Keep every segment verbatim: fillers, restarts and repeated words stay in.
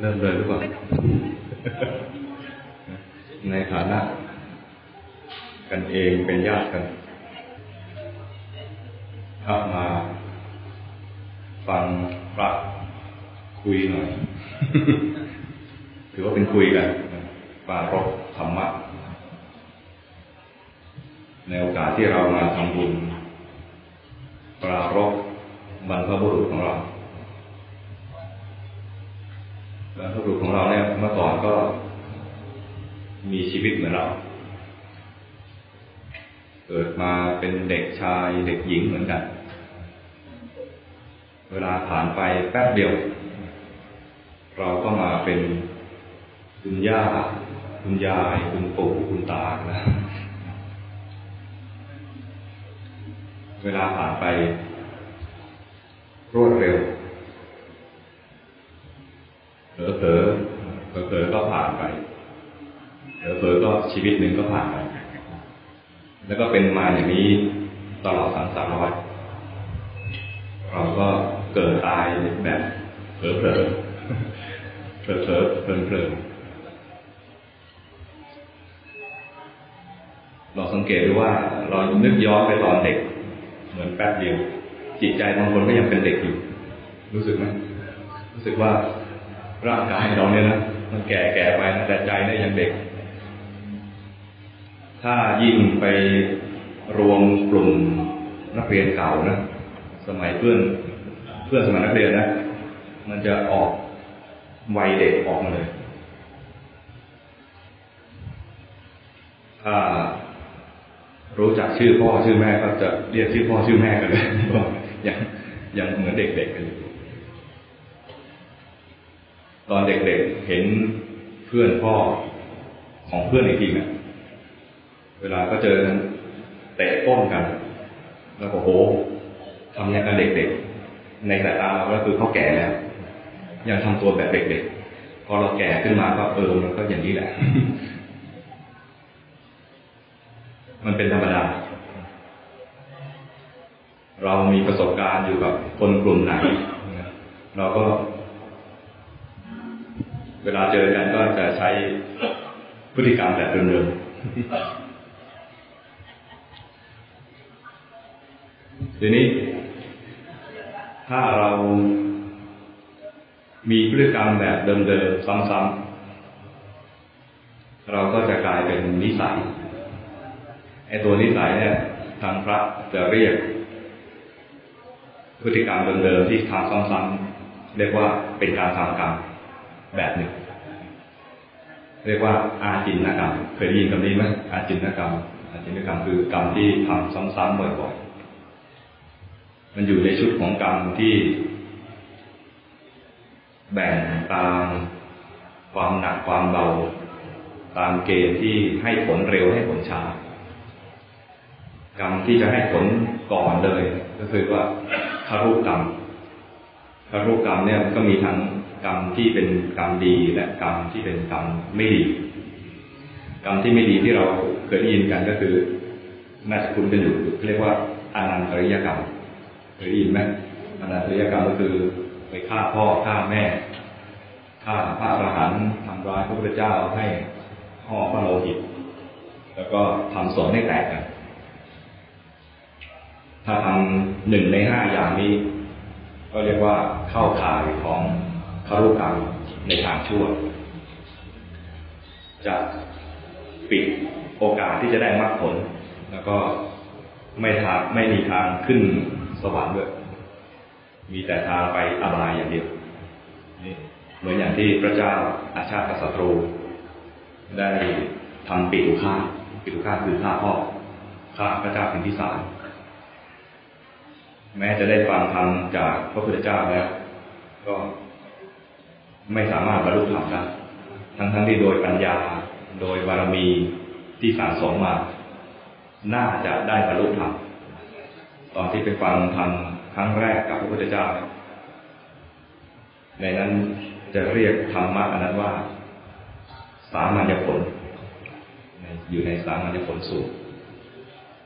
เริ่มเลยหรือเปล่าในฐานะกันเองเป็นญาติกันเข้ามาฟังพระคุยหน่อยถือว่าเป็นคุยกันปรารภธรรมะในโอกาสที่เรามาทำบุญปรารภบรรพบุรุษของเราบรรพบุรุษของเราเนี่ยเมื่อก่อนก็มีชีวิตเหมือนเราเกิดมาเป็นเด็กชายเด็กหญิงเหมือนกันเวลาผ่านไปแป๊บเดียวเราก็มาเป็นคุณย่าคุณยายคุณปู่คุณตานะเวลาผ่านไปรวดเร็วเผลอเผลอเผลอก็ผ่านไปเผลอเผลอก็ชีวิตหนึ่งก็ผ่านไปแล้วก็เป็นมาอย่างนี้ตลอดสามสามร้อยเราก็เกิดตายแบบเผลอเผลอเผลอเผลอเพลินเพลินเราสังเกตดูว่าเรานึกย้อนไปตอนเด็กเหมือนแป๊บเดียวจิตใจบางคนก็ยังเป็นเด็กอยู่รู้สึกไหมรู้สึกว่าร่างกายเราเนี่ยนะมันแก่แก่ไปแต่ใจเนี่ยยังเด็กถ้ายิ่งไปรวมกลุ่มนักเรียนเก่านะสมัยเพื่อนเพื่อนสมัยนักเรียนนะมันจะออกวัยเด็กออกมาเลยถ้ารู้จักชื่อพ่อชื่อแม่ก็จะเรียกชื่อพ่อชื่อแม่กันเลยยังยังเหมือนเด็กๆกันอยู่ตอนเด็กๆเห็นเพื่อนพ่อของเพื่อนอีกทีนะเวลาก็เจอกันเตะก้นกันแล้วก็โหทำอย่างกับเด็กๆในสายตาเราก็คือเขาแก่แล้วยังทำตัวแบบเด็กๆพอเราแก่ขึ้นมาก็เออมันก็อย่างนี้แหละมันเป็นธรรมดาเรามีประสบการณ์อยู่กับคนกลุ่มไหนเราก็เวลาเจอกันก็จะใช้พฤติกรรมแบบเดิมๆทีนี้ถ้าเรามีพฤติกรรมแบบเดิมๆซ้ำๆเราก็จะกลายเป็นนิสัยไอ้ตัวนิสัยเนี่ยทางพระจะเรียกพฤติกรรมเดิมๆที่ทำซ้ำๆเรียกว่าเป็นการทำกรรมแบบหนึ่งเรียกว่าอาจินกรรมเคยได้ยินคำนี้ไหมอาจินกรรมอาจินกรรมคือกรรมที่ทำซ้ำๆบ่อยๆมันอยู่ในชุดของกรรมที่แบ่งตามความหนักความเบาตามเกณฑ์ที่ให้ผลเร็วให้ผลช้ากรรมที่จะให้ผลก่อนเลยก็คือว่าคารุกรรมคารุกรรมเนี่ยก็มีทั้งกรรมที่เป็นกรรมดีและกรรมที่เป็นกรรมไม่ดีกรรมที่ไม่ดีที่เราเคยได้ยินกันก็คือน่าจะคุ้นกันอยู่เรียกว่าอานันตริยกรรมเคยได้ยินไหมอานันตริยกรรมก็คือไปฆ่าพ่อฆ่าแม่ฆ่าพระอรหันต์ทำร้ายพระพุทธเจ้าให้ห่อพระโลหิตแล้วก็ทำสนให้แตกกันถ้าทำหนึ่งในห้าอย่างนี้ก็เรียกว่าเข้าข่ายของคารุกรรมในทางชั่วจะปิดโอกาสที่จะได้มรรคผลแล้วก็ไม่ทางไม่มีทางขึ้นสวรรค์ด้วยมีแต่ทางไปอบายอย่างเดียวเหมือนอย่างที่พระเจ้าอาชาติศัตรูได้ทำปิตุฆาตปิตุฆาตคือฆ่าพ่อฆ่าพระเจ้าพิมพิสารแม้จะได้ฟังธรรมจากพระพุทธเจ้าแล้วก็ไม่สามารถบรรลุธรรมได้ทั้งทั้งที่โดยปัญญาโดยบารมีที่สะสมมาน่าจะได้บรรลุธรรมตอนที่ไปฟังธรรมครั้งแรกกับพระพุทธเจ้าในนั้นจะเรียกธรรมะอันนั้นว่าสามัญญผลอยู่ในสามัญญผลสูตร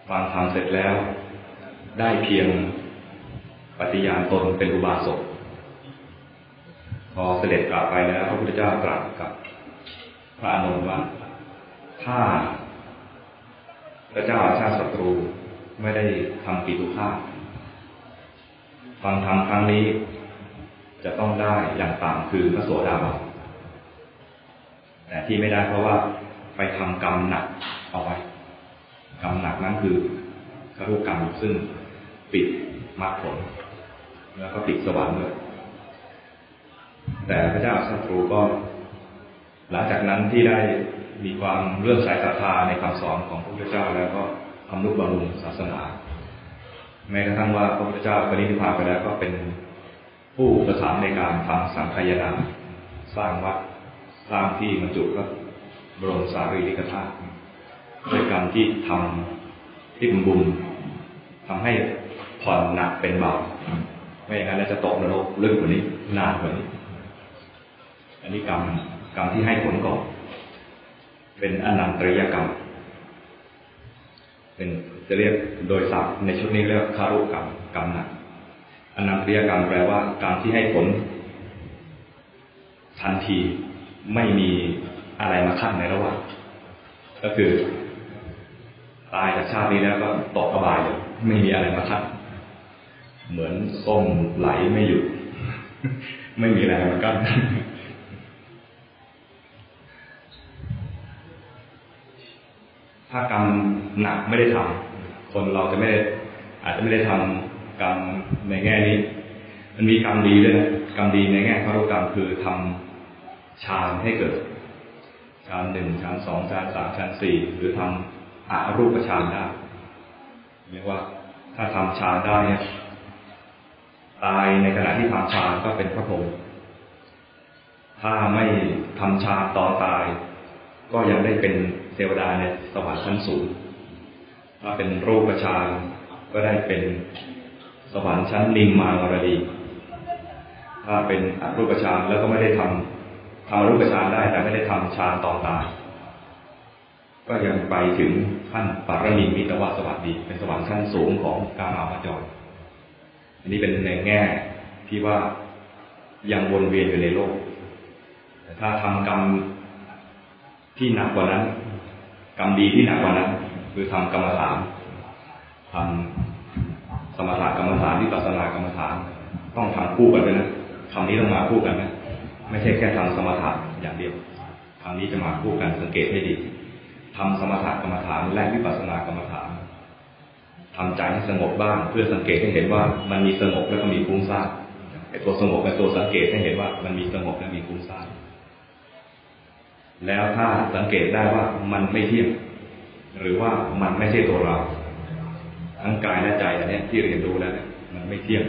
ฟังธรรมเสร็จแล้วได้เพียงปฏิญาณตนเป็นอุบาสกพอ อเสด็จกลับไปแล้วพระพุทธเจ้าตรัสกับพระอานนท์ว่าถ้าพระเจ้าอาชาติศัตรูไม่ได้ทำปิตุฆาตฟังธรรมครั้งนี้จะต้องได้อย่างต่ำคือพระโสดาบันแต่ที่ไม่ได้เพราะว่าไปทำกรรมหนักเอาไว้กรรมหนักนั้นคือกรุกรรมซึ่งปิดมรรคผลแล้วก็ปิดสวรรค์เลยแต่พระเจ้าอาชาติศัตรูก็หลังจากนั้นที่ได้มีความเลื่อมใสศรัทธาในคำสอนของพระพุทธเจ้าแล้วก็ทำนุบำรุงศาสนาแม้กระทั่งว่าพระพุทธเจ้าปรินิพพานไปแล้วก็เป็นผู้ประสานในการทำสังฆายนาสร้างวัดสร้างที่บรรจุพระบรมสารีริกธาตุด้วยการที่ทำที่บุญทำให้ผ่อนหนักเป็นเบาไม่อย่างนั้นเราจะตกนรกลึกกว่านี้นานกว่านี้อันนี้กรรมกรรมที่ให้ผลก่อนเป็นอนันตริยกรรมเป็นจะเรียกโดยศัพท์ในชุดนี้เรียกคารุกรรมกรรมหนักอนันตริยกรรมแปลว่าการที่ให้ผลทันทีไม่มีอะไรมาขั้นในระหว่างก็คือตายจากชาตินี้แล้วก็ตกอบายเลยไม่มีอะไรมาขั้นเหมือนส้มไหลไม่หยุดไม่มีอะไรมากั้นถ้ากรรมหนักไม่ได้ทำคนเราจะไม่ได้อาจจะไม่ได้ทำกรรมในแง่นี้มันมีกรรมดีด้วยนะกรรมดีในแง่คารุกรรมคือทำฌานให้เกิดฌานหนึ่งฌานสองฌานสามฌานสี่หรือทำอรูปฌานได้เรียกว่าถ้าทำฌานได้เนี่ยตายในขณะที่ทำฌานก็เป็นพระพรหมถ้าไม่ทำฌานตอนตายก็ยังได้เป็นเทวดาในสวรรค์ชั้นสูงถ้าเป็นรูปฌานก็ได้เป็นสวรรค์ชั้นนิมมานรดีถ้าเป็นอรูปฌานแล้วก็ไม่ได้ทำทำอรูปฌานได้แต่ไม่ได้ทำฌานตอนตายก็ยังไปถึงขั้นปารนิมมิตวสวัสดีเป็นสวรรค์ชั้นสูงของกามาวจรอันนี้เป็นในแง่ที่ว่ายังวนเวียนอยู่ในโลกแต่ถ้าทำกรรมที่หนักกว่านั้นกรรมดีที่หนักกว่านั้นคือทำกรรมฐานทำสมถะกรรมฐานวิปัสสนากรรมฐานต้องทำคู่กันด้วยนะคำนี้ต้องมาคู่กันนะไม่ใช่แค่ทำสมถะอย่างเดียวคำนี้จะมาคู่กันสังเกตให้ดีทำสมถะกรรมฐานและวิปัสสนากรรมฐานทำใจให้สงบบ้างเพื่อสังเกตให้เห็นว่ามันมีสงบแล้วก็มีฟุ้งซ่านไอ้ตัวสงบกับตัวสังเกตให้เห็นว่ามันมีสงบและมีฟุ้งซ่านแล้วถ้าสังเกตได้ว่ามันไม่เที่ยงหรือว่ามันไม่ใช่ตัวเราทั้งกายและใจอันนี้ที่เรียนรู้แล้วมันไม่เที่ยง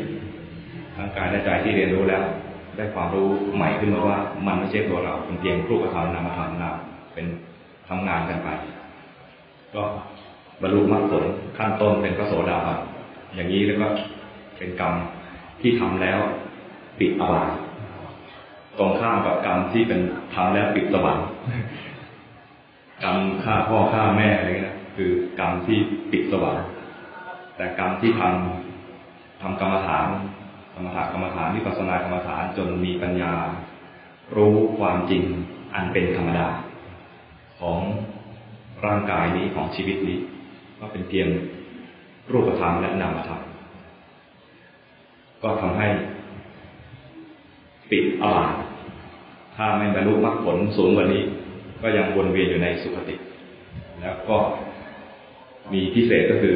ทั้งกายและใจที่เรียนรู้แล้วได้ความรู้ใหม่ขึ้นมาว่ามันไม่ใช่ตัวเราเป็นเพียงรูปธรรมนามธรรมเราเป็นทำงานกันไปก็บรรลุมรรคผลขั้นต้นเป็นพระโสดาบันอย่างนี้แล้วก็เป็นกรรมที่ทำแล้วปิดอบายตรงข้ามกับกรรมที่เป็นทำแล้วปิดสวรรค์กรรมฆ่าพ่อฆ่าแม่อะไรเงี้ยคือกรรมที่ปิดสวรรค์แต่กรรมที่ทำทำกรรมฐานสมถะกรรมฐานวิปัสสนากรรมฐานจนมีปัญญารู้ความจริงอันเป็นธรรมดาของร่างกายนี้ของชีวิตนี้ว่าเป็นเพียงรูปธรรมและนามธรรมก็ทำให้ปิดอบายถ้าไม่บรรลุมรรคผลสูงกว่านี้ก็ยังวนเวียนอยู่ในสุคติแล้วก็มีพิเศษก็คือ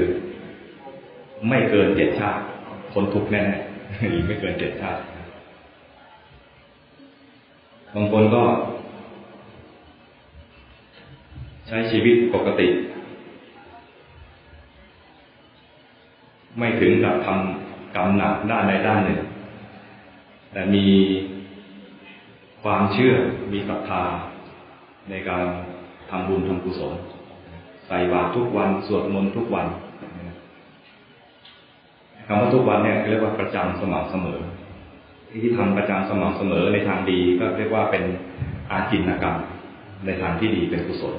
ไม่เกินเจ็ดชาติพ้นทุกข์แน่ๆอีกไม่เกินเจ็ดชาติบางคนก็ใช้ชีวิตปกติไม่ถึงกับทำกรรมหนักด้านใดด้านหนึ่งแต่มีความเชื่อมีศรัทธาในการทำบุญทำกุศลใส่บาตรทุกวันสวดมนต์ทุกวันคำว่าทุกวันเนี่ยเรียกว่าประจำสม่ำเสมอที่ทำประจำสม่ำเสมอในทางดีก็เรียกว่าเป็นอาจินกรรมในทางที่ดีเป็นกุศล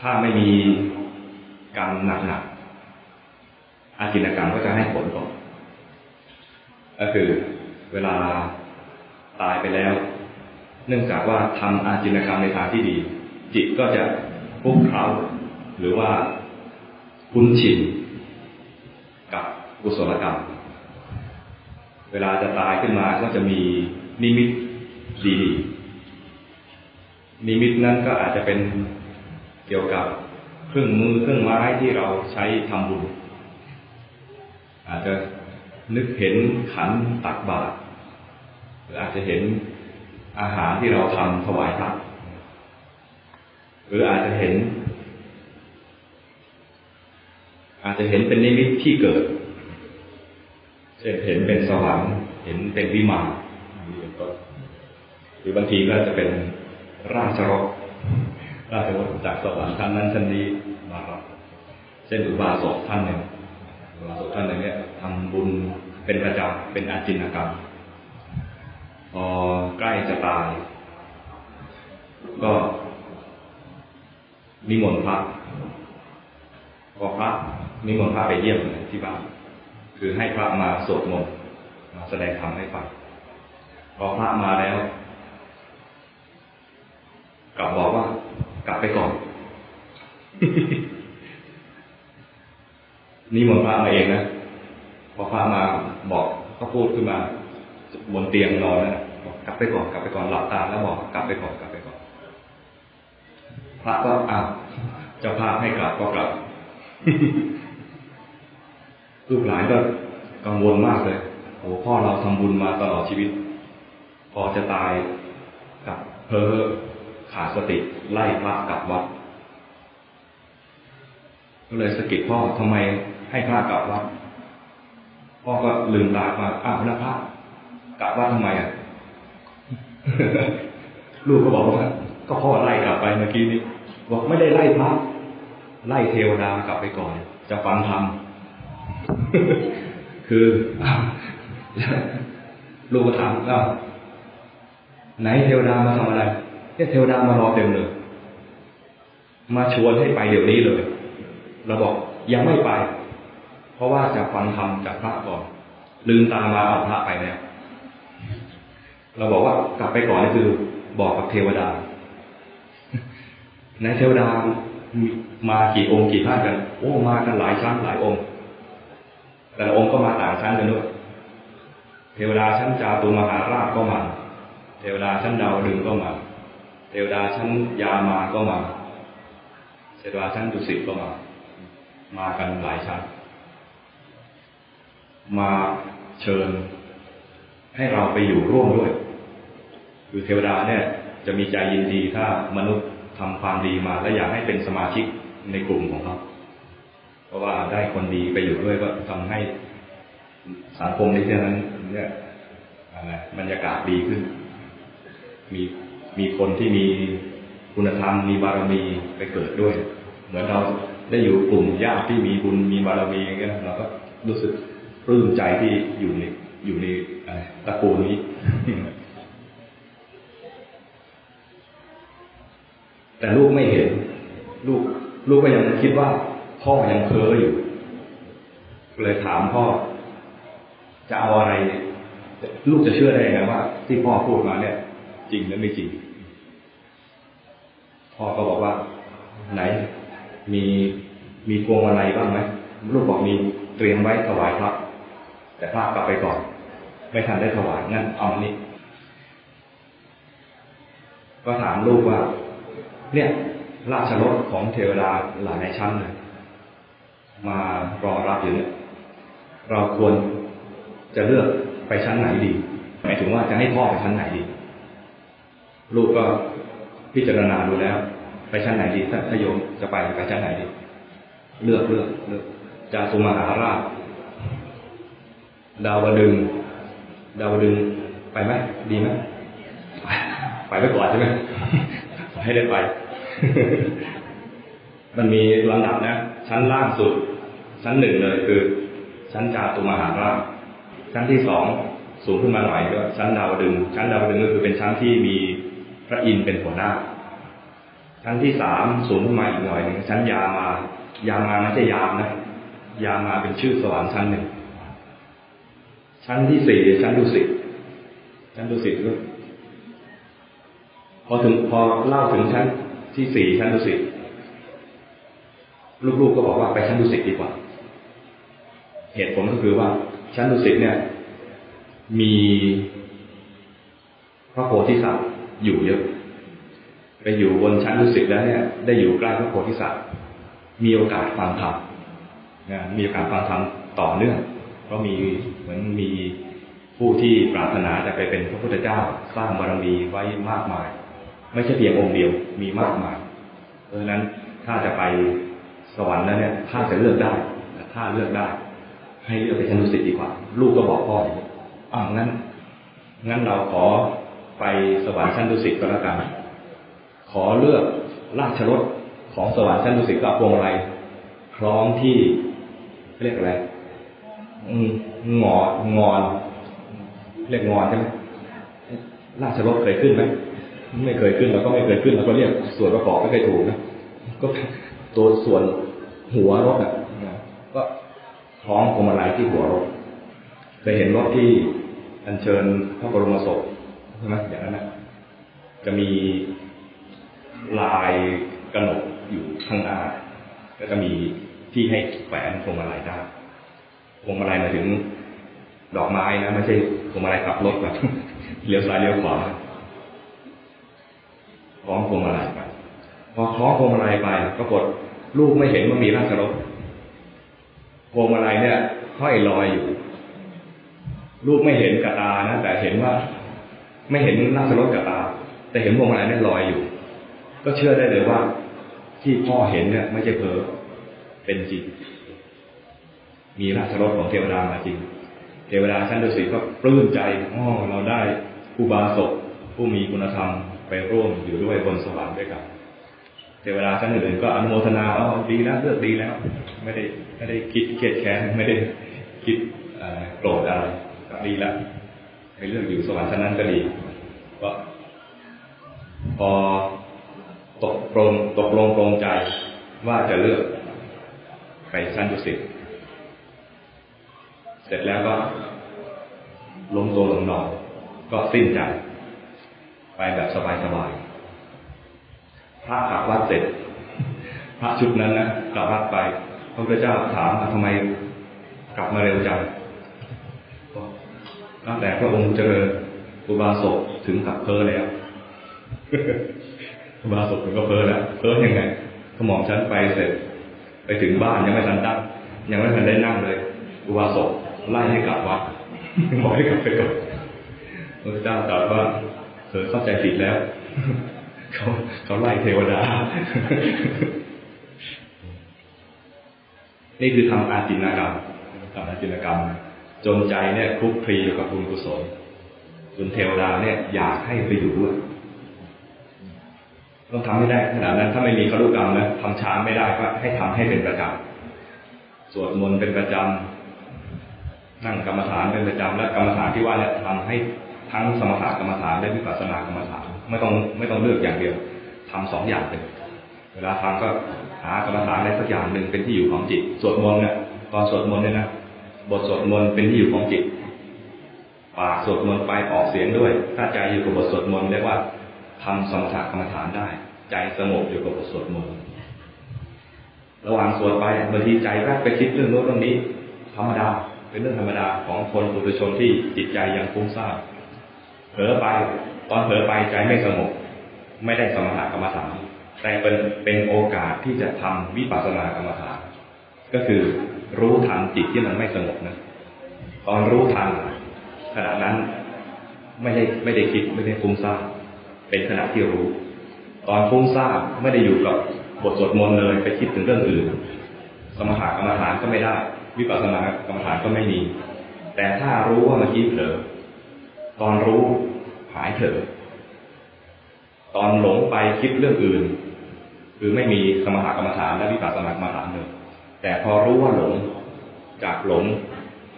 ถ้าไม่มีกรรมหนักๆอาจินกรรมก็จะให้ผลก่อนก็คือ เวลาตายไปแล้วเนื่องจากว่าทำอาจินกรรมในทางที่ดีจิตก็จะคลุกเคล้าหรือว่าคุ้นชินกับกุศลกรรมเวลาจะตายขึ้นมาก็จะมีนิมิตดีนิมิตนั้นก็อาจจะเป็นเกี่ยวกับเครื่องมือเครื่องไม้ที่เราใช้ทำบุญอาจจะนึกเห็นขันตักบาตรหรืออาจจะเห็นอาหารที่เราทำถวายตักหรืออาจจะเห็นอาจจะเห็นเป็นนิมิตที่เกิดเช่นเห็นเป็นสวรรค์เห็นเป็นวิมานหรือบางทีก็จะเป็นราชรถราชรถจากสวรรค์ชั้นนั้นชั้นนี้มารับเช่นอุบาสกท่านหนึ่งอุบาสกท่านหนึ่งเนี่ยทำบุญเป็นประจำเป็นอาจินกรรมพอใกล้จะตายก็นิมนต์พระพอพระนิมนต์พระไปเยี่ยมที่บ้านคือให้พระมาสวดมนต์มาแสดงธรรมให้ฟังพอพระมาแล้วกลับบอกว่ากลับไปก่อนนิมนต์พระมาเองนะพอพระมาบอกก็พูดขึ้นมาบนเตียงนอนนะบอกกลับไปก่อนกลับไปก่อนหลับตาแล้วบอกกลับไปก่อนกลับไปก่อนพระก็อ้าวเจ้าภาพให้กลับก็กลับลูกหลานก็กังวลมากเลยโอ้พ่อเราทำบุญมาตลอดชีวิตพอจะตายกับเพ้อขาดสติไล่พระกลับวัดก็เลยสะกิดพ่อทำไมให้พระกลับวัดพ่อก็ลืมตามาอ้าวแล้วพระกลับวัดทำไมอ่ะ ลูกก็บอกว่าก็พ่อไล่กลับไปเมื่อกี้นี้บอกไม่ได้ไล่พระไล่เทวดากลับไปก่อนจะฟังธรรมคือลูกก็ถามก็ไหนเทวดามาทำอะไรเนี่ยเทวดามารอเต็มเลยมาชวนให้ไปเดี๋ยวนี้เลยเราบอกยังไม่ไปเพราะว่าจะฟังธรรมจากพระก่อนลืมตามาเอาพระไปแล้วเราบอกว่ากลับไปก่อนนี่คือบอกกับเทวดาในเทวดามากี่องค์กี่ท่านกันโอ้มากันหลายชั้นหลายองค์แต่ละองค์ก็มาต่างชั้นกันด้วยเทวดาชั้นจาตุมหาราชก็มาเทวดาชั้นดาวดึงก็มาเทวดาชั้นยามาก็มาเทวดาชั้นดุสิตก็มามากันหลายชั้นมาเชิญให้เราไปอยู่ร่วมด้วยคือเทวดาเนี่ยจะมีใจยินดีถ้ามนุษย์ทำความดีมาและอยากให้เป็นสมาชิกในกลุ่มของเขาเพราะว่าได้คนดีไปอยู่ด้วยก็ทำให้สังคมนี้เท่านั้นเนี่ยอะไรบรรยากาศดีขึ้นมีมีคนที่มีคุณธรรมมีบารมีไปเกิดด้วยเหมือนเราได้อยู่กลุ่มญาติที่มีบุญมีบารมีอย่างเงี้ยเราก็รู้สึกปลื้มใจที่อยู่ในอยู่ในตระกูลนี้แต่ลูกไม่เห็นลูกลูกก็ยังคิดว่าพ่อยังเพ้ออยู่เลยถามพ่อจะเอาอะไรเนี่ยลูกจะเชื่อได้ไงว่าที่พ่อพูดมาเนี่ยจริงหรือไม่จริงพ่อก็บอกว่าไหนมีมีพวงมาลัยบ้างไหมลูกบอกมีเตรียมไว้ถวายพระแต่พระกลับไปก่อนไม่ทันได้ถวายงั้นเอาอันนี้ก็ถามลูกว่าเนี่ยราชรถของเทวดาหลายในชั้นเลยมารอรับอยู่เนี่ยเราควรจะเลือกไปชั้นไหนดีหมายถึงว่าจะให้พ่อไปชั้นไหนดีลูกก็พิจารณาดูแล้วไปชั้นไหนดีถ้าโยมจะไปไปชั้นไหนดีเลือกเลือกเลือกจาตุมหาราชดาวดึงดาวดึงไปไหมดีไหมไปไปก่อนใช่ไหมให้ได้ไปมันมีลำดับนะชั้นล่างสุดชั้นหนึ่งเลยคือชั้นจาตุมหาราชชั้นที่สองสูงขึ้นมาหน่อยก็ชั้นดาวดึงส์ชั้นดาวดึงส์ก็คือเป็นชั้นที่มีพระอินทร์เป็นหัวหน้าชั้นที่สามสูงขึ้นมาอีกหน่อยหนึ่งชั้นยามายามาไม่ใช่ยามนะยามาเป็นชื่อสวรรค์ชั้นหนึ่งชั้นที่สี่ชั้นดุสิต ชั้นดุสิตลูกพอถึงพอเล่าถึงชั้นที่สี่ชั้นดุสิตลูกๆก็บอกว่าไปชั้นดุสิตดีกว่าเหตุผลก็คือว่าชั้นดุสิตเนี่ยมีพระโพธิสัตว์อยู่เยอะไปอยู่บนชั้นดุสิตแล้วเนี่ยได้อยู่ใกล้พระโพธิสัตว์มีโอกาสฟังธรรมนะมีโอกาสฟังธรรมต่อเนื่องเพราะมีเหมือนมีผู้ที่ปรารถนาจะไปเป็นพระพุทธเจ้าสร้างบารมีไว้มากมายไม่ใช่เพียงองค์เดียวมีมากมายเพราะฉะนั้นถ้าจะไปสวรรค์แล้วเนี่ยถ้าจะเลือกได้ถ้าเลือกได้ให้เลือกไปชั้นดุสิตดีกว่าลูกก็บอกพ่ออ้าวงั้นงั้นเราขอไปสวรรค์ชั้นดุสิตก็แล้วกันขอเลือกราชรถของสวรรค์ชั้นดุสิตกับพวงมาลัยคล้องที่เรียกอะไรอืมงองอนเรียกงอนใช่ไหมราชรถเคยขึ้นไหมไม่เคยขึ้นเราก็ไม่เคยขึ้นเราก็เรียกส่วนประกอบไม่เคยถูกนะก็ตัวส่วนหัวรถอ่ะก็คล้องพวงมาลัยที่หัวรถเคยเห็นรถที่อัญเชิญพระบรมศพใช่ไหมอย่างนั้นนะจะมีลายกระหนกอยู่ข้างหน้าแล้วก็มีที่ให้แขวนพวงมาลัยได้พวงมาลัยหมายถึงดอกไม้นะไม่ใช่พวงมาลัยขับรถแบบเลี้ยวซ้ายเลี้ยวขวาคล้องพวงมาลัยไปพอคล้องพวงมาลัยไปปรากฏลูกไม่เห็นว่ามีราชรถพวงมาลัยเนี่ยห้อยลอยอยู่ลูกไม่เห็นกระตานะแต่เห็นว่าไม่เห็นราชรถกระตาแต่เห็นพวงมาลัยเนี่ยลอยอยู่ก็เชื่อได้เลยว่าที่พ่อเห็นเนี่ยไม่ใช่เพ้อเป็นจริงมีราชรถของเทวดามาจริงเทวดาชั้นดุสิตก็ปลื้มใจอ๋อเราได้อุบาสกผู้มีคุณธรรมไปร่วมอยู่ด้วยบนสวรรค์ด้วยกันเทวดาชั้นอื่นก็อนุโมทนาอ๋อดีแล้วเลือกดีแล้วไม่ได้ไม่ได้คิดเครียดแค้นไม่ได้คิดโกรธอะไรก็ดีแล้วให้เลือกอยู่สวรรค์ชั้นนั้นก็ดีก็พอตกลงตกลงตรงใจว่าจะเลือกไปชั้นดุสิตเสร็จแล้วก็ล้มตัวลงนอนก็สิ้นใจไปแบบสบายๆพระกลับวัดเสร็จพระชุดนั้นนะกลับวัดไปพระพุทธเจ้าถามว่าทำไมกลับมาเร็วจังตั้งแต่พระองค์เจริญอุบาสกถึงกับเพ้อแล้วอุบาสกถึงกับเพ้อแล้วเพ้อยังไงขมอมฉันไปเสร็จไปถึงบ้านยังไม่ทันตั้งยังไม่ทันได้นั่งเลยอุบาสกไล่ให้กลับวัดบอกให้กลับไปก่อนพระเจ้าตรัสว่าเธอเข้าใจผิดแล้วเขาเขาไล่เทวดานี่คือทำอาจินกรรมทำอาจินกรรมจนใจเนี่ยคลุกคลีอยู่กับบุญกุศลจนเทวดาเนี่ยอยากให้ไปอยู่ด้วยต้องทำให้ได้ขนาดนั้นถ้าไม่มีคารุกรรมนะทำช้าไม่ได้ก็ให้ทำให้เป็นประจำสวดมนต์เป็นประจำนั่งกรรมฐานเป็นประจำและกรรมฐานที่ว่าเนี่ยทำให้ทั้งสมถะกรรมฐานและวิปัสสนากรรมฐานไม่ต้องไม่ต้องเลือกอย่างเดียวทำสองอย่างเลยเวลาทำก็หากรรมฐานอะไรสักอย่างหนึ่งเป็นที่อยู่ของจิตสวดมนต์เนี่ยตอนสวดมนต์เนี่ยนะบทสวดมนต์เป็นที่อยู่ของจิตปากสวดมนต์ไปออกเสียงด้วยถ้าใจอยู่กับบทสวดมนต์เรียกว่าทำสมถะกรรมฐานได้ใจสงบอยู่กับบทสวดมนต์ระหว่างสวดไปบางทีใจแวบไปคิดเรื่องโน้นเรื่องนี้ธรรมดาเป็นเรื่องธรรมดาของคนปุถุชนที่จิตใจยังฟุ้งซ่านเผลอไปตอนเผลอไปใจไม่สงบไม่ได้สมถะกรรมฐานแต่เป็นเป็นโอกาสที่จะทำวิปัสสนากรรมฐานก็คือรู้ทันจิตที่มันไม่สงบนะตอนรู้ทันขณะนั้นไม่ได้ไม่ได้คิดไม่ได้ฟุ้งซ่านเป็นขณะที่รู้ตอนฟุ้งซ่านไม่ได้อยู่กับบทสวดมนต์เลยไปคิดถึงเรื่องอื่นสมถะกรรมฐานก็ไม่ได้วิปัสสนากรรมฐานก็ไม่มีแต่ถ้ารู้ว่าเมื่อกี้เผลอตอนรู้หายเผลอตอนหลงไปคิดเรื่องอื่นคือไม่มีสมถะกรรมฐานและวิปัสสนากรรมฐานเลยแต่พอรู้ว่าหลงจากหลง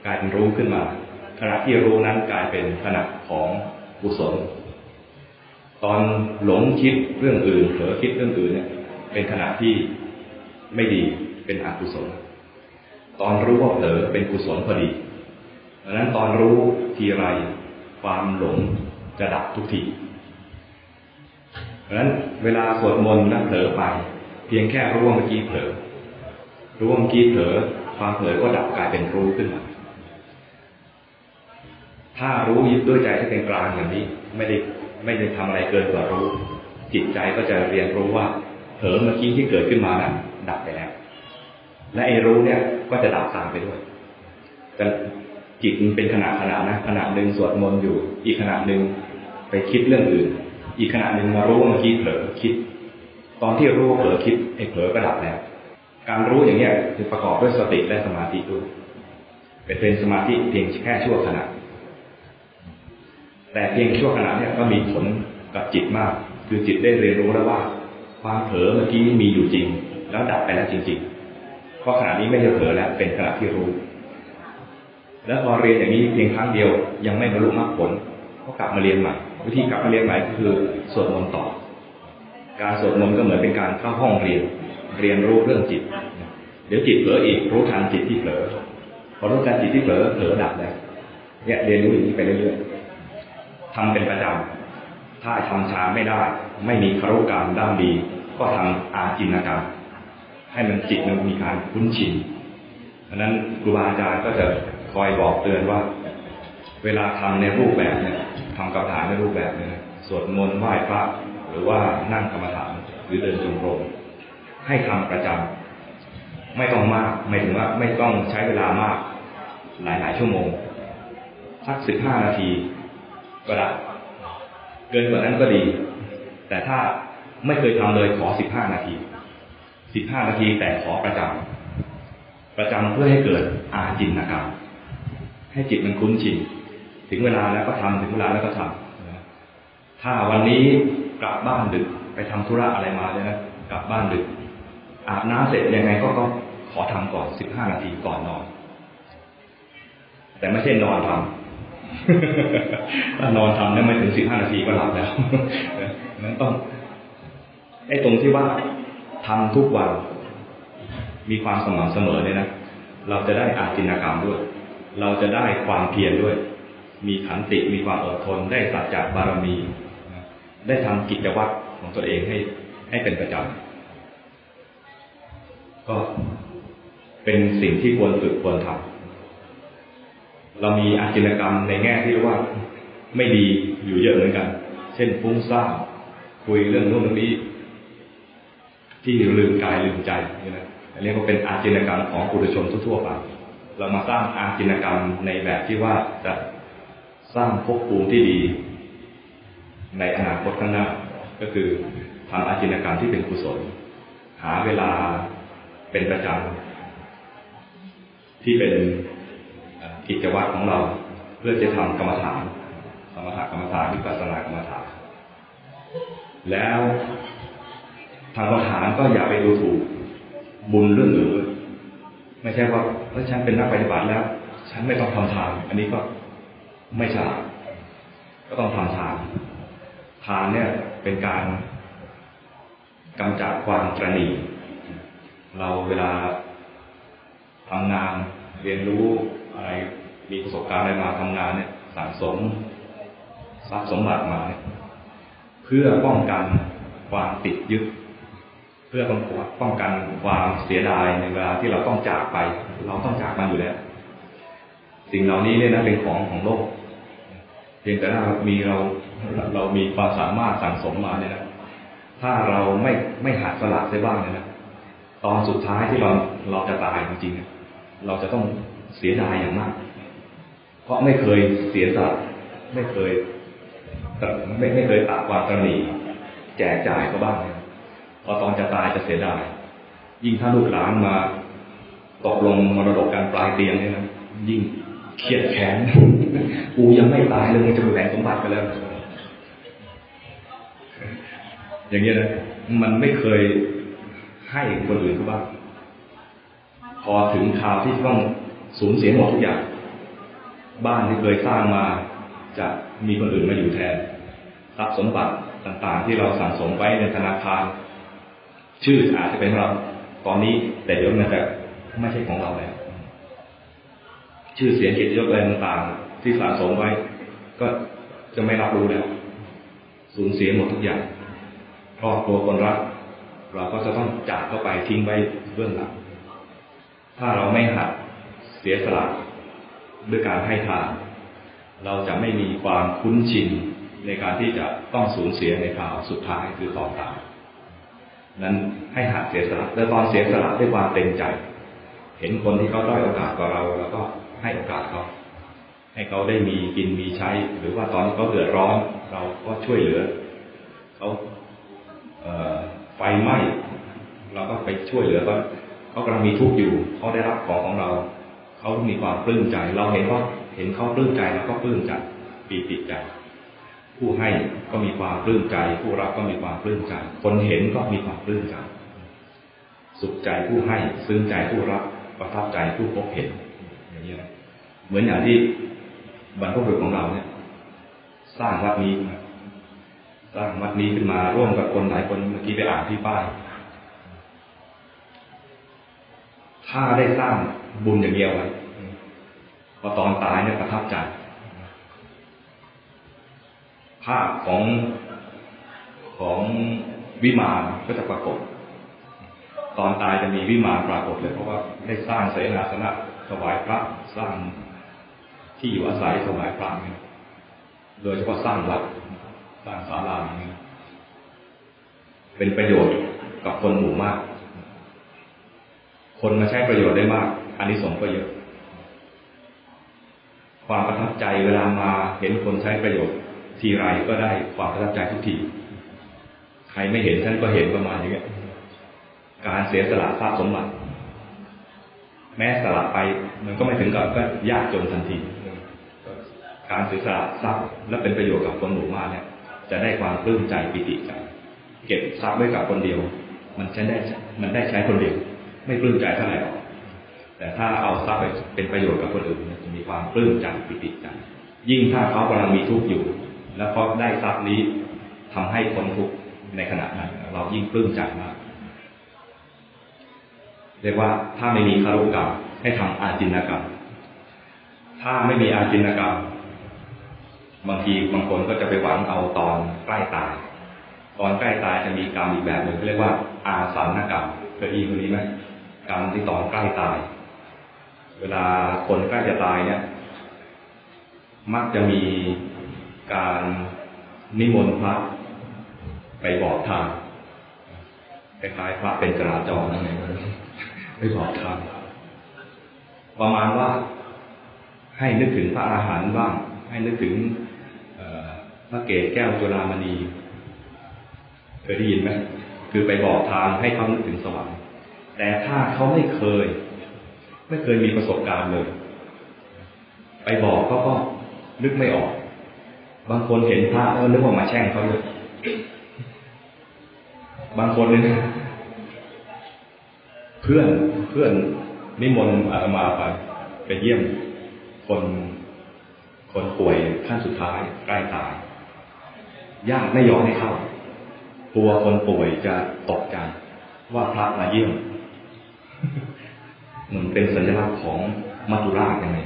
กลายเป็นรู้ขึ้นมาขณะที่รู้นั้นกลายเป็นขณะของกุศลตอนหลงคิดเรื่องอื่นเผลอคิดเรื่องอื่นเนี่ยเป็นขณะที่ไม่ดีเป็นอกุศลตอนรู้ว่าเผลอเป็นกุศลพอดีดังนั้นตอนรู้ทีไรความหลง จะดับทุกทีเพราะฉะนั้นเวลาสวดมนต์แล้วเผลอไปเพียงแค่รู้ว่าเมื่อกี้เผลอรู้ว่าเมื่อกี้เผลอความเผลอก็ดับกลายเป็นรู้ขึ้นมาถ้ารู้ยึดด้วยใจที่เป็นกลางอย่างนี้ไม่ได้ไม่ได้ทำอะไรเกินกว่ารู้จิตใจก็จะเรียนรู้ว่าเผลอเมื่อกี้ที่เกิดขึ้นมานะดับไปแล้วและไอ้รู้เนี่ยก็จะดับตามไปด้วยแต่จิตมันเป็นขณะขณะนะขณะหนึ่งสวดมนต์อยู่อีกขณะหนึ่งไปคิดเรื่องอื่นอีกขณะหนึ่งมารู้ว่าเมื่อกี้เผลอคิดตอนที่รู้เผลอคิดไอ้เผลอก็ดับแล้วการรู้อย่างเนี้ยคือประกอบด้วยสติและสมาธิด้วยเป็นสมาธิเพียงแค่ชั่วขณะแต่เพียงชั่วขณะเนี่ยก็มีผลกับจิตมากคือจิตได้เรียนรู้แล้วว่าความเผลอเมื่อกี้มีอยู่จริงแล้วดับไปแล้วจริงๆเพราะขณะนี้ไม่ใช่เผลอแล้วเป็นขณะที่รู้แล้วพอเรียนอย่างนี้เพียงครั้งเดียวยังไม่บรรลุมรรคผลก็กลับมาเรียนใหม่วิธีกลับมาเรียนใหม่ก็คือสวดมนต์ต่อการสวดมนต์ก็เหมือนเป็นการเข้าห้องเรียนเรียนรู้เรื่องจิตเดี๋ยวจิตเผลออีกรู้ทันจิตที่เผลอพอรู้ทันจิตที่เผลอเผลอดับแล้วเนี่ยเรียนรู้อย่างนี้ไปเรื่อยๆทำเป็นประจำถ้าทำฌานไม่ได้ไม่มีคารุกรรมด้านดีก็ทำอาจินกรรมให้มันจิตมันมีการคุ้นชินเพราะนั้นครูบาอาจารย์ก็จะคอยบอกเตือนว่าเวลาทำในรูปแบบเนี่ยทำกรรมฐานในรูปแบบเนี่ยสวดมนต์ไหว้พระหรือว่านั่งกรรมฐานหรือเดินจงกรมให้ทำประจำไม่ต้องมากไม่ถึงว่าไม่ต้องใช้เวลามากหลายหลายชั่วโมงสักสิบห้านาทีก็ได้เกินกว่านั้นก็ดีแต่ถ้าไม่เคยทำเลยขอสิบห้านาทีสิบห้านาทีแต่ขอประจำประจำเพื่อให้เกิดอาจินกรรมให้จิตมันคุ้นชินถึงเวลาแล้วก็ทำถึงเวลาแล้วก็ทำถ้าวันนี้กลับบ้านดึกไปทำธุระอะไรมาเลยนะกลับบ้านดึกอาบน้ำเสร็จยังไงก็ก็ขอทำก่อนสิบห้านาทีก่อนนอนแต่ไม่ใช่นอนทำถ้านอนทำเนี่ยไม่ถึงสิบห้านาทีก็หลับแล้วนั้นต้องไอ้ตรงที่ว่าทำทุกวันมีความสม่ำเสมอเนี่ยนะเราจะได้อาจินกรรมด้วยเราจะได้ความเพียรด้วยมีขันติมีความอดทนได้สัจจะบารมีได้ทำกิจวัตรของตัวเองให้ให้เป็นประจำก็เป็นสิ่งที่ควรฝึกควรทำเรามีอาจินกรรมในแง่ที่ว่าไม่ดีอยู่เยอะเหมือนกันเช่นฟุ้งซ่านคุยเรื่องโน้นเรื่องนี้ที่ลืมกายลืมใจนี่นะอันนี้ก็เป็นอาจินกรรมของปุถุชนทั่วๆไปเรามาสร้างอาจินกรรมในแบบที่ว่าจะสร้างภพภูมิที่ดีในอนาคตข้างหน้าก็คือทำอาจินกรรมที่เป็นกุศลหาเวลาเป็นประจำที่เป็นกิจวัตรของเราเพื่อจะทำกรรมฐานสมถกรรมฐานวิปัสสนากรรมฐานแล้วทางกรรมฐานก็อย่าไปดูถูกบุญเรื่องอื่นไม่ใช่ว่าเพราะฉันเป็นนักปฏิบัติแล้วฉันไม่ต้องทำทานอันนี้ก็ไม่ฉลาดก็ต้องทำทานทานเนี่ยเป็นการกำจัดความตระหนี่เราเวลาทำงานเรียนรู้อะไรมีประสบการณ์อะไรมาทำงานเนี่ยสะสมทรัพย์สมบัติมาเพื่อป้องกันความติดยึดเพื่อป้องกันความเสียดายในเวลาที่เราต้องจากไปเราต้องจากมันอยู่แล้วสิ่งเหล่านี้เนี่ยนะเป็นของของโลกเพียงแต่ถ้ามีเราเรามีความสามารถสั่งสมมาเนี่ยนะถ้าเราไม่ไม่หัดสละได้บ้างเนี่ยนะตอนสุดท้ายที่เราเราจะตายจริงๆเราจะต้องเสียดายอย่างมากเพราะไม่เคยเสียสละไม่เคยไม่ไม่เคยตัดความตระหนี่แจกจ่ายก็บ้างเนี่ยพอตอนจะตายจะเสียดายยิ่งถ้าลูกหลานมาตกลงมรดกกันปลายเตียงเนี่ยนะยิ่งเครียดแค้นกูยังไม่ตายเลยมึงจะไปแบ่งสมบัติกันแล้วอย่างเงี้ยนะมันไม่เคยให้คนอื่นเขาบ้างพอถึงคราวที่ต้องสูญเสียหมดทุกอย่างบ้านที่เคยสร้างมาจะมีคนอื่นมาอยู่แทนทรัพย์สมบัติต่างๆที่เราสั่งสมไว้ในธนาคารชื่ออาจจะเป็นของเราตอนนี้แต่เดี๋ยวมันจะไม่ใช่ของเราแล้วชื่อเสียงเกียรติยศอะไรต่างๆที่สะสมไว้ก็ จะไม่รับรู้แล้วสูญเสียหมดทุกอย่างครอบครัวคนรักเราก็จะต้องจากเข้าไปทิ้งไว้เบื้องหลังถ้าเราไม่หัดเสียสละด้วยการให้ทานเราจะไม่มีความคุ้นชินในการที่จะต้องสูญเสียในคราวสุดท้ายคือตอนตายนั้นให้หัดเสียสละและตอนเสียสละด้วยความเต็มใจเห็นคนที่เขาได้โอกาสกว่าเราแล้วก็ให้โอกาสเขาให้เขาได้มีกินมีใช้หรือว่าตอนเขาเดือดร้อนเราก็ช่วยเหลือเขาไฟไหม้เราก็ไปช่วยเหลือเขาเขากำลังมีทุกข์อยู่เขาได้รับของของเราเขามีความปลื้มใจเราเห็นเขาเห็นเขาปลื้มใจเราก็ปลื้มใจปีติใจผู้ให้ก็มีความปลื้มใจผู้รับก็มีความปลื้มใจคนเห็นก็มีความปลื้มใจสุขใจผู้ให้ซึ้งใจผู้รับประทับใจผู้พบเห็นอย่างนี้เหมือนอย่างที่บรรพบุรุษของเราเนี่ยสร้างวัดนี้สร้างวัดนี้ขึ้นมาร่วมกับคนหลายคนเมื่อกี้ไปอ่านที่ป้ายถ้าได้สร้างบุญอย่างเดียวไว้พอตอนตายเนี่ยประทับใจภาพของของวิมานก็จะปรากฏตอนตายจะมีวิมานปรากฏเลยเพราะว่าได้สร้างเสนาสนะถวายพระสร้างที่อยู่อาศัยถวายพระเนี่ยโดยเฉพาะสร้างวัดสร้างศาลาเนี่ยเป็นประโยชน์กับคนหมู่มากคนมาใช้ประโยชน์ได้มากอานิสงส์ก็เยอะความประทับใจเวลามาเห็นคนใช้ประโยชน์ทีไรก็ได้ความประทับใจทุกทีใครไม่เห็นท่านก็เห็นประมาณอย่างเงี้ยการเสียสละทรัพย์สมบัติแม้สละไปมันก็ไม่ถึงกับก็ยากจนทันทีการเสียสละทรัพย์และเป็นประโยชน์กับคนหมู่มากเนี่ยจะได้ความปลื้มใจปิติใจเก็บทรัพย์ไว้กับคนเดียวมันจะได้มันได้ใช้คนเดียวไม่ปลื้มใจเท่าไหร่หรอกแต่ถ้าเอาทรัพย์ไปเป็นประโยชน์กับคนอื่นจะมีความปลื้มใจปิติใจยิ่งถ้าเขากำลังมีทุกข์อยู่แล้วเขาได้ทรัพย์นี้ทำให้คนทุกข์ในขณะนั้นเรายิ่งปลื้มใจมากเรียกว่าถ้าไม่มีคารุกรรมให้ทำอาจินกรรมถ้าไม่มีอาจินกรรมบางทีบางคนก็จะไปหวังเอาตอนใกล้ตายตอนใกล้ตายจะมีกรรมอีกแบบหนึ่งเรียกว่าอาสานกรรมเคยได้ยินคนนี้ไหมกรรมที่ตอนใกล้ตายเวลาคนใกล้จะตายเนี่ยมักจะมีการนิมนต์พระไปบอกทางคล้ายๆพระเป็นจราจรนั่นเองไปบอกทางประมาณว่าให้นึกถึงพระอรหันต์บ้างให้นึกถึงพระเกศแก้วจุฬามณีเคยได้ยินไหมคือไปบอกทางให้เขานึกถึงสวรรค์แต่ถ้าเขาไม่เคยไม่เคยมีประสบการณ์เลยไปบอกเขาก็นึกไม่ออกบางคนเห็นพระแล้วนึกว่ามาแช่งเขาเลยบางคนเนี่ยเพื่อนเพื่อนนิมนต์อาตมาไปไปเยี่ยมคนคนป่วยขั้นสุดท้ายใกล้ตายญาติไม่ยอมให้เข้าตัวคนป่วยจะตกใจว่าพระมาเยี่ยมมันเป็นสัญลักษณ์ของมัจจุราชยังไง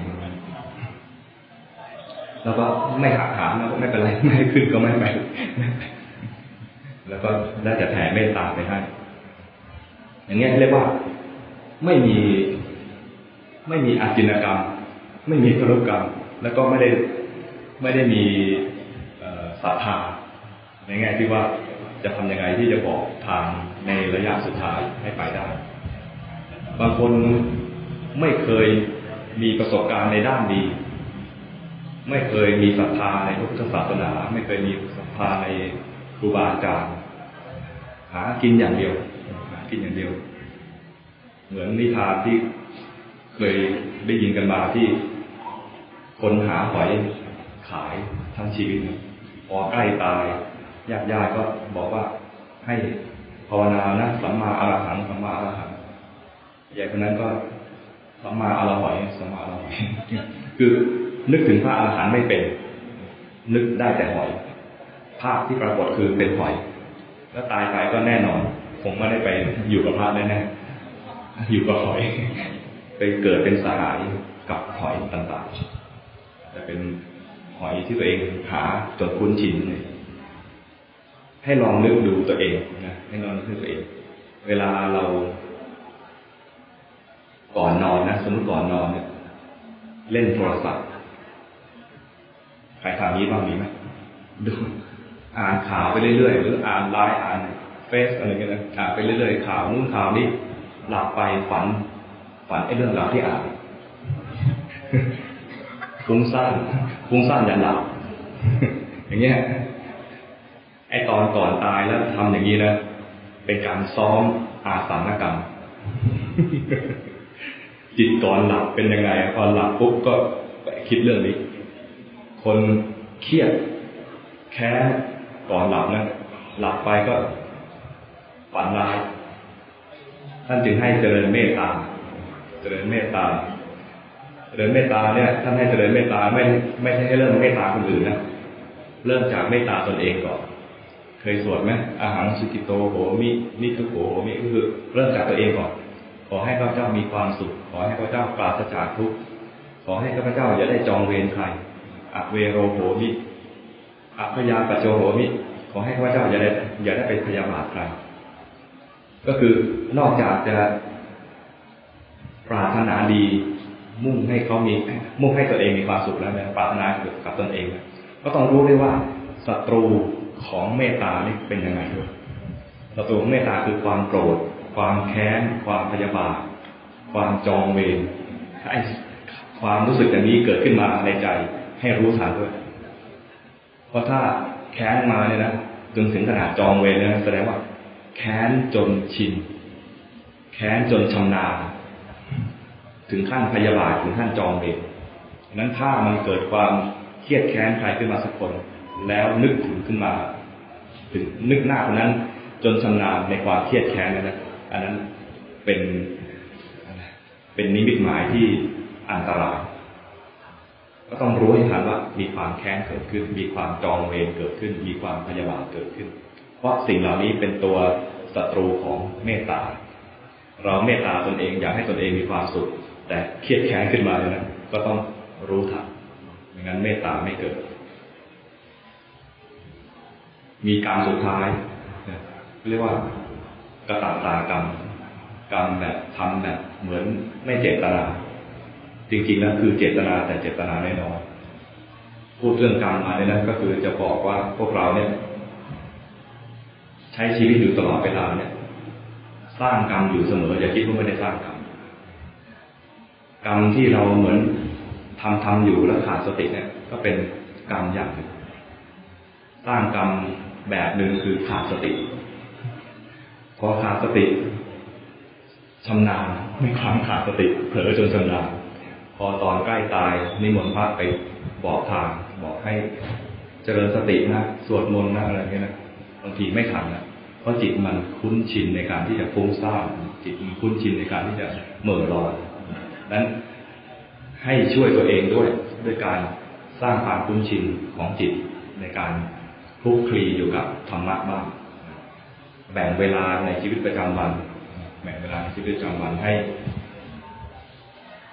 แล้วก็ไม่หักหามแล้วก็ไม่เป็นไรไม่ขึ้นก็ไม่ไปแล้วก็ได้จะแผ่เมตตาไปให้อย่างนี้เรียกว่าไม่มีไม่มีอาจินกรรมไม่มีคารุกรรมแล้วก็ไม่ได้ไม่ได้มีศรัทธาในแง่ที่ว่าจะทำยังไงที่จะบอกทางในระยะสุดท้ายให้ไปได้บางคนไม่เคยมีประสบการณ์ในด้านดีไม่เคยมีศรัทธาในพระพุทธศาสนาไม่เคยมีศรัทธาในครูบาอาจารย์หากินอย่างเดียวหากินอย่างเดียวเหมือนนิทานที่เคยได้ยินกันมาที่คนหาหอยขายทั้งชีวิตพอใกล้ตายญาติญาติก็บอกว่าให้ภาวนานะสัมมาอรหังสัมมาอรหังยายคนนั้นก็สัมมาอรหอยสัมมาอรหอยคือนึกถึงพระอรหันต์ไม่เป็นนึกได้แต่หอยภาพที่ปรากฏคือเป็นหอยแล้วตายไปก็แน่นอนผมไม่ได้ไปอยู่กับพระแน่ๆอยู่กับหอยไปเกิดเป็นสหายกับหอยต่างๆจะเป็น หอยที่ตัวเองหาจนคุ้นชินเลยให้ลองนึกดูตัวเองนะให้ลองนึกตัวเองเวลาเราก่อนนอนนะสมมติก่อนนอนเนี่ยเล่นโทรศัพท์ใครทำนี้บ้างมีไหมดูอ่านข่าวไปเรื่อยๆหรืออ่านไลน์อ่านเฟซอะไรกันนะอ่านไปเรื่อยๆข่าวนู่นข่าวนี้หลับไปฝันฝันไอ้เรื่องราวที่อ่านฟุ้งซ่านฟุ้งซ่านยันหลับอย่างเงี้ยไอ้ตอนก่อนตายแล้วทำอย่างนี้นะเป็นการซ้อมอาสานกรรมจิตก่อนหลับเป็นยังไงพอหลับปุ๊บก็คิดเรื่องนี้คนเครียดแค้นก่อนหลับนะหลับไปก็ฝันร้ายท่านจึงให้เจริญเมตตาเจริญเมตตาเจริญเมตตาเนี่ยท่านให้เจริญเมตตาไม่ไม่ใช่ให้เริ่มเมตตาคนอื่นนะเริ่มจากเมตตาตนเองก่อนเคยสวดไหมอาหังสุขิโตโหมินิทุโขโหมิคือเริ่มจากตัวเองก่อนขอให้ข้าพเจ้ามีความสุขขอให้ข้าพเจ้าปราศจากทุกข์ขอให้ข้าพเจ้าอย่าได้จองเวรใครอเวโรโหมิอภยาปโจโหมิขอให้ข้าพเจ้าอย่าได้อย่าได้เป็นพยาบาทใครก็คือนอกจากจะปรารถนาดีมุ่งให้เขามีมุ่งให้ตัวเองมีความสุขแล้วนะปรารถนาเกิดกับตนเองก็ต้องรู้ด้วยว่าศัตรูของเมตตานี่เป็นยังไงด้วยศัตรูของเมตตาคือความโกรธความแค้นความพยาบาทความจองเวรไอ้ความรู้สึกอย่างนี้เกิดขึ้นมาในใจให้รู้ทันด้วยเพราะถ้าแค้นมาเนี่ยนะจนถึงขนาดจองเวรเนี่ยแสดงว่าแค้นจนชินแค้นจนชำนาญถึงขั้นพยาบาทถึงขั้นจองเวรนั้นถ้ามันเกิดความเครียดแค้นใครขึ้นมาสักคนแล้วนึกถึงขึ้นมาถึงนึกหน้าคนนั้นจนชำนาญในความเครียดแค้นนั้นอันนั้นเป็นเป็นนิมิตหมายที่อันตรายก็ต้องรู้ให้ทันว่ามีความแค้นเกิดขึ้นมีความจองเวรเกิดขึ้นมีความพยาบาทเกิดขึ้นเพราะสิ่งเหล่านี้เป็นตัวศัตรูของเมตตาเราเมตตาตนเองอยากให้ตนเองมีความสุขแต่เครียดแค้นขึ้นมาเลยนะก็ต้องรู้ทันไม่งั้นเมตตาไม่เกิดมีกรรมสุดท้ายเรียกว่ากตตากรรมกรรมแบบทำแบบเหมือนไม่เจตนาจริงๆแล้วคือเจตนาแต่เจตนาแน่นอนพูดเรื่องกรรมมาเนี่ยนะก็คือจะบอกว่าพวกเราเนี่ยใช้ชีวิตอยู่ตลอดเวลาเนี่ยสร้างกรรมอยู่เสมออย่าคิดว่าไม่ได้สร้างกรรมกรรมที่เราเหมือนทำทำอยู่แล้วขาดสติเนี่ยก็เป็นกรรมอย่างหนึ่งสร้างกรรมแบบหนึ่งคือขาดสติพอขาดสติชำนาญไม่ครั้งขาดสติเผลอจนชำนาญพอตอนใกล้ตายนิมนต์พระไปบอกทางบอกให้เจริญสตินะสวดมนต์นะอะไรเงี้ยนะบางทีไม่ทันนะเพราะจิตมันคุ้นชินในการที่จะฟุ้งซ่านจิตมันคุ้นชินในการที่จะเหม่อลอยนั้นให้ช่วยตัวเองด้วยด้วยการสร้างความคุ้นชินของจิตในการคลุกคลีอยู่กับธรรมะบ้างแบ่งเวลาในชีวิตประจำวันแบ่งเวลาในชีวิตประจำวันให้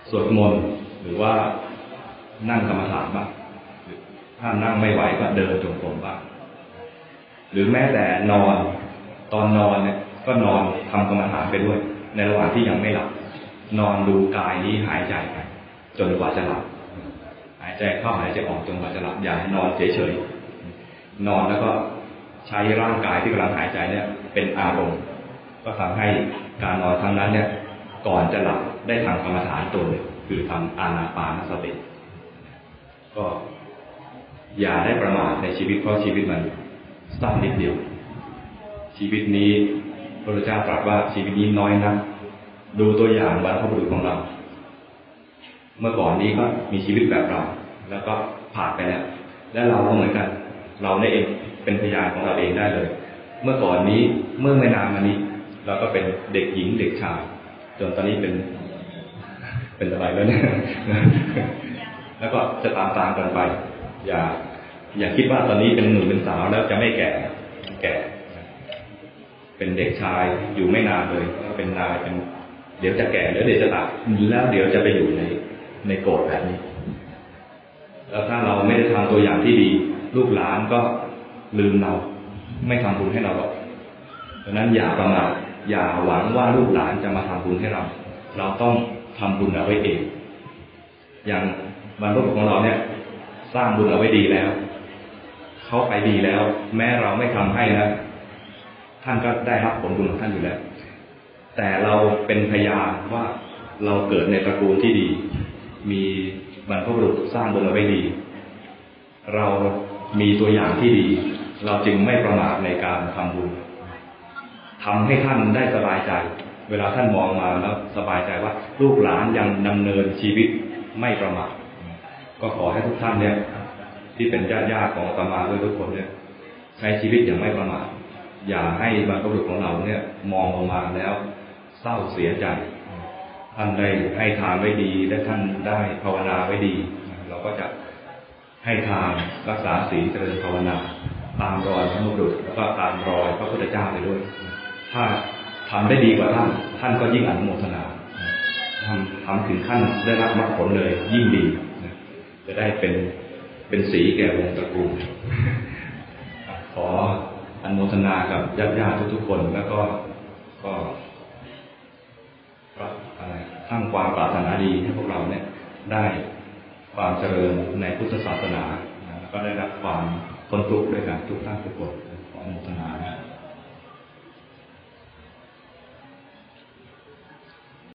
สวดมนต์หรือว่านั่งกรรมฐานบ้างถ้านั่งไม่ไหวก็เดินจงกรมบ้างหรือแม้แต่นอนตอนนอนเนี่ยก็นอนทำกรรมฐานไปด้วยในระหว่างที่ยังไม่หลับนอนดูกายนี้หายใจไปจนกว่าจะหลับหายใจเข้าหายใจออกจนกว่าจะหลับอย่านอนเฉยๆนอนแล้วก็ใช้ร่างกายที่กำลังหายใจเนี่ยเป็นอารมณ์ก็ทำให้การนอนครั้งนั้นเนี่ยก่อนจะหลับได้ทำกรรมฐานตัวหนึ่งคือทำอานาปานสติก็อย่าได้ประมาทในชีวิตเพราะชีวิตมันสั้นนิดเดียวชีวิตนี้พระพุทธเจ้าตรัสว่าชีวิตนี้น้อยนักดูตัวอย่างบรรพบุรุษของเราเมื่อก่อนนี้ก็มีชีวิตแบบเราแล้วก็ผ่านไปแล้วและเราก็เหมือนกันเราได้เองเป็นพยานของเราเองได้เลยเมื่อก่อนนี้เมื่อไม่นานมานี้เราก็เป็นเด็กหญิงเด็กชายจนตอนนี้เป็นเป็นอะไรแล้วเนี่ยแล้วก็จะตามตามกันไปอย่าอย่าคิดว่าตอนนี้เป็นหนุ่มเป็นสาวแล้วจะไม่แก่แก่เป็นเด็กชายอยู่ไม่นานเลยเป็นนายเป็นเดี๋ยวจะแก่แล้วเดี๋ยวจะตายแล้วเดี๋ยวจะไปอยู่ในในโกรธแบบนี้ แล้วถ้าเราไม่ได้ทำตัวอย่างที่ดีลูกหลานก็ลืมเราไม่ทำบุญให้เราหรอกดังนั้นอย่าประมาทอย่าหวังว่าลูกหลานจะมาทำบุญให้เราเราต้องทำบุญเอาไว้เองอย่างบรรพบุรุษของเราเนี่ยสร้างบุญเอาไว้ดีแล้วเขาไปดีแล้วแม้เราไม่ทำให้นะท่านก็ได้รับผลบุญของท่านอยู่แล้วแต่เราเป็นพยานว่าเราเกิดในตระกูลที่ดีมีบรรพบุรุษสร้างบุญเอาไว้ดีเรามีตัวอย่างที่ดีเราจึงไม่ประมาทในการทำบุญทำให้ท่านได้สบายใจเวลาท่านมองมาแล้วสบายใจว่าลูกหลานยังดำเนินชีวิตไม่ประมาทก็ขอให้ทุกท่านเนี่ยที่เป็นญาติญาติของอาตมาด้วยทุกคนเนี่ยใช้ชีวิตอย่างไม่ประมาทอย่าให้บรรพบุรุษของเราเนี่ยมองลงมาแล้วเศร้าเสียใจท่านได้ให้ทานไว้ดีและท่านได้ภาวนาไว้ดีเราก็จะให้ทานรักษาศีลเจริญภาวนาตามรอยพระบุรุษแล้วก็ตามรอยพระพุทธเจ้าไปด้วยถ้าทำได้ดีกว่าท่านท่านก็ยิ่งอนุโมทนาทำทำถึงขั้นได้รับมรรคผลเลยยิ่งดีจะได้เป็นเป็นสีแก่วงตระกูลขออนุโมทนากับญาติญาติทุกๆคนแล้วก็ก็ทั้งความปรารถนาดีให้พวกเราเนี่ยได้ความเจริญในพุทธศาสนาแล้วก็ได้รับความพ้นทุกข์ด้วยกันทุกท่านทุกคนขออนุโมทนา